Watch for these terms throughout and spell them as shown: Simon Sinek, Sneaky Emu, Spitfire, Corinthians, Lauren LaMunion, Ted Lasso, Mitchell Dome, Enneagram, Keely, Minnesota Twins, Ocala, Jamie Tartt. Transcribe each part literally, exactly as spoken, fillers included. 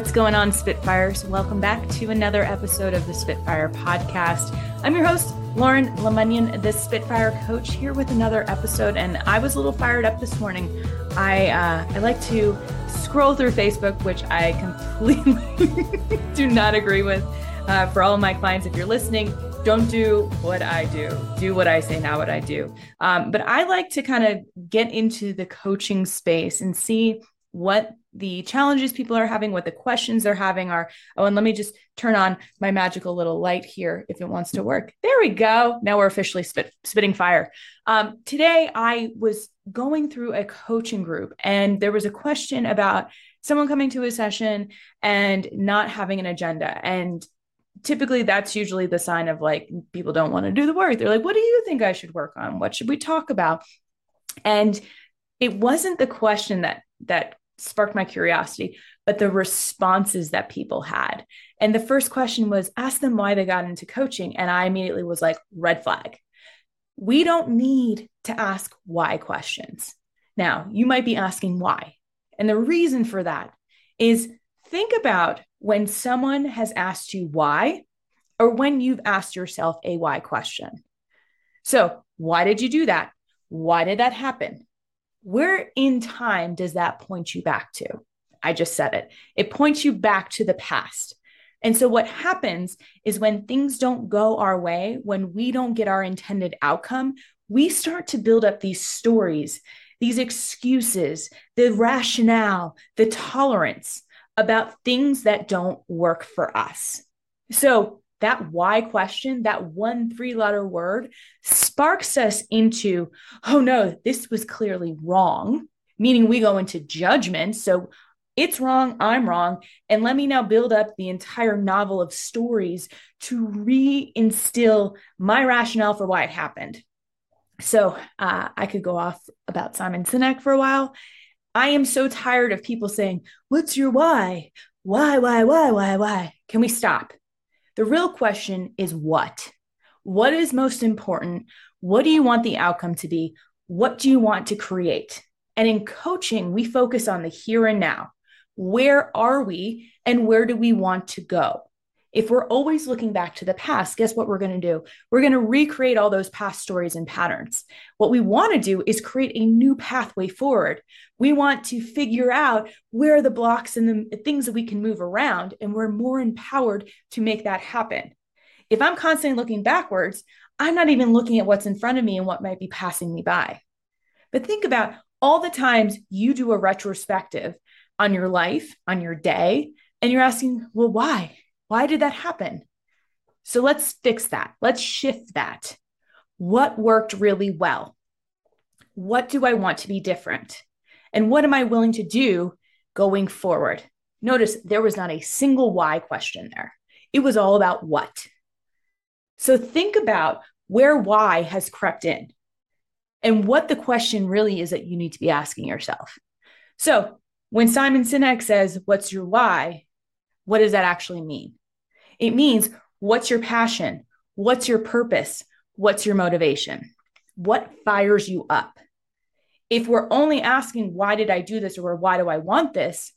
What's going on, Spitfires? Welcome back to another episode of the Spitfire podcast. I'm your host, Lauren LaMunion, the Spitfire coach, here with another episode. And I was a little fired up this morning. I uh, I like to scroll through Facebook, which I completely do not agree with. Uh, for all of my clients, if you're listening, don't do what I do. Do what I say, not what I do. Um, but I like to kind of get into the coaching space and see what the challenges people are having, what the questions they're having are. Oh, and let me just turn on my magical little light here if it wants to work. There we go. Now we're officially spit, spitting fire. Um, today, I was going through a coaching group, and there was a question about someone coming to a session and not having an agenda. And typically that's usually the sign of, like, people don't want to do the work. They're like, what do you think I should work on? What should we talk about? And it wasn't the question that that sparked my curiosity, but the responses that people had. And the first question was, ask them why they got into coaching. And I immediately was like, red flag. We don't need to ask why questions. Now, you might be asking why. And the reason for that is, think about when someone has asked you why, or when you've asked yourself a why question. So why did you do that? Why did that happen? Where in time does that point you back to? I just said it. It points you back to the past. And so what happens is, when things don't go our way, when we don't get our intended outcome, we start to build up these stories, these excuses, the rationale, the tolerance about things that don't work for us. So that why question, that one three-letter word, sparks us into, oh no, this was clearly wrong, meaning we go into judgment. So it's wrong, I'm wrong, and let me now build up the entire novel of stories to re-instill my rationale for why it happened. So uh, I could go off about Simon Sinek for a while. I am so tired of people saying, what's your why? Why, why, why, why, why? Can we stop? The real question is what? What is most important? What do you want the outcome to be? What do you want to create? And in coaching, we focus on the here and now. Where are we, and where do we want to go? If we're always looking back to the past, guess what we're going to do? We're going to recreate all those past stories and patterns. What we want to do is create a new pathway forward. We want to figure out where are the blocks and the things that we can move around, and we're more empowered to make that happen. If I'm constantly looking backwards, I'm not even looking at what's in front of me and what might be passing me by. But think about all the times you do a retrospective on your life, on your day, and you're asking, well, why? Why did that happen? So let's fix that. Let's shift that. What worked really well? What do I want to be different? And what am I willing to do going forward? Notice there was not a single why question there. It was all about what. So think about where why has crept in and what the question really is that you need to be asking yourself. So when Simon Sinek says, what's your why? What does that actually mean? It means, what's your passion? What's your purpose? What's your motivation? What fires you up? If we're only asking, why did I do this? Or why do I want this?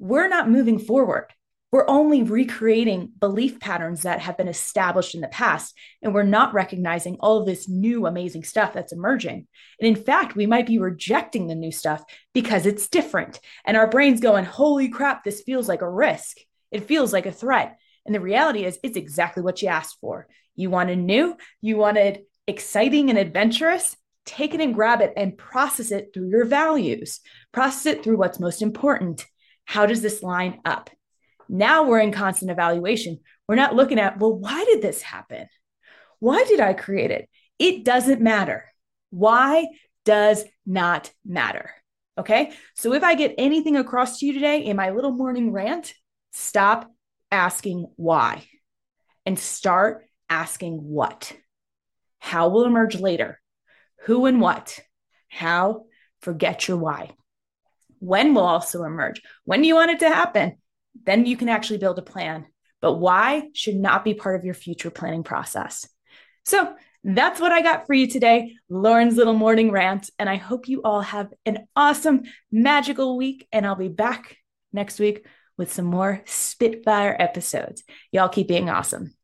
We're not moving forward. We're only recreating belief patterns that have been established in the past. And we're not recognizing all of this new, amazing stuff that's emerging. And in fact, we might be rejecting the new stuff because it's different. And our brain's going, holy crap, this feels like a risk. It feels like a threat. And the reality is, it's exactly what you asked for. You wanted new, you wanted exciting and adventurous. Take it and grab it and process it through your values. Process it through what's most important. How does this line up? Now we're in constant evaluation. We're not looking at, well, why did this happen? Why did I create it? It doesn't matter. Why does not matter. Okay. So if I get anything across to you today in my little morning rant, stop asking why and start asking what. How will emerge later? Who and what? How? Forget your why. When will also emerge? When do you want it to happen? Then you can actually build a plan. But why should not be part of your future planning process. So that's what I got for you today, Lauren's little morning rant. And I hope you all have an awesome, magical week. And I'll be back next week with some more Spitfire episodes. Y'all keep being awesome.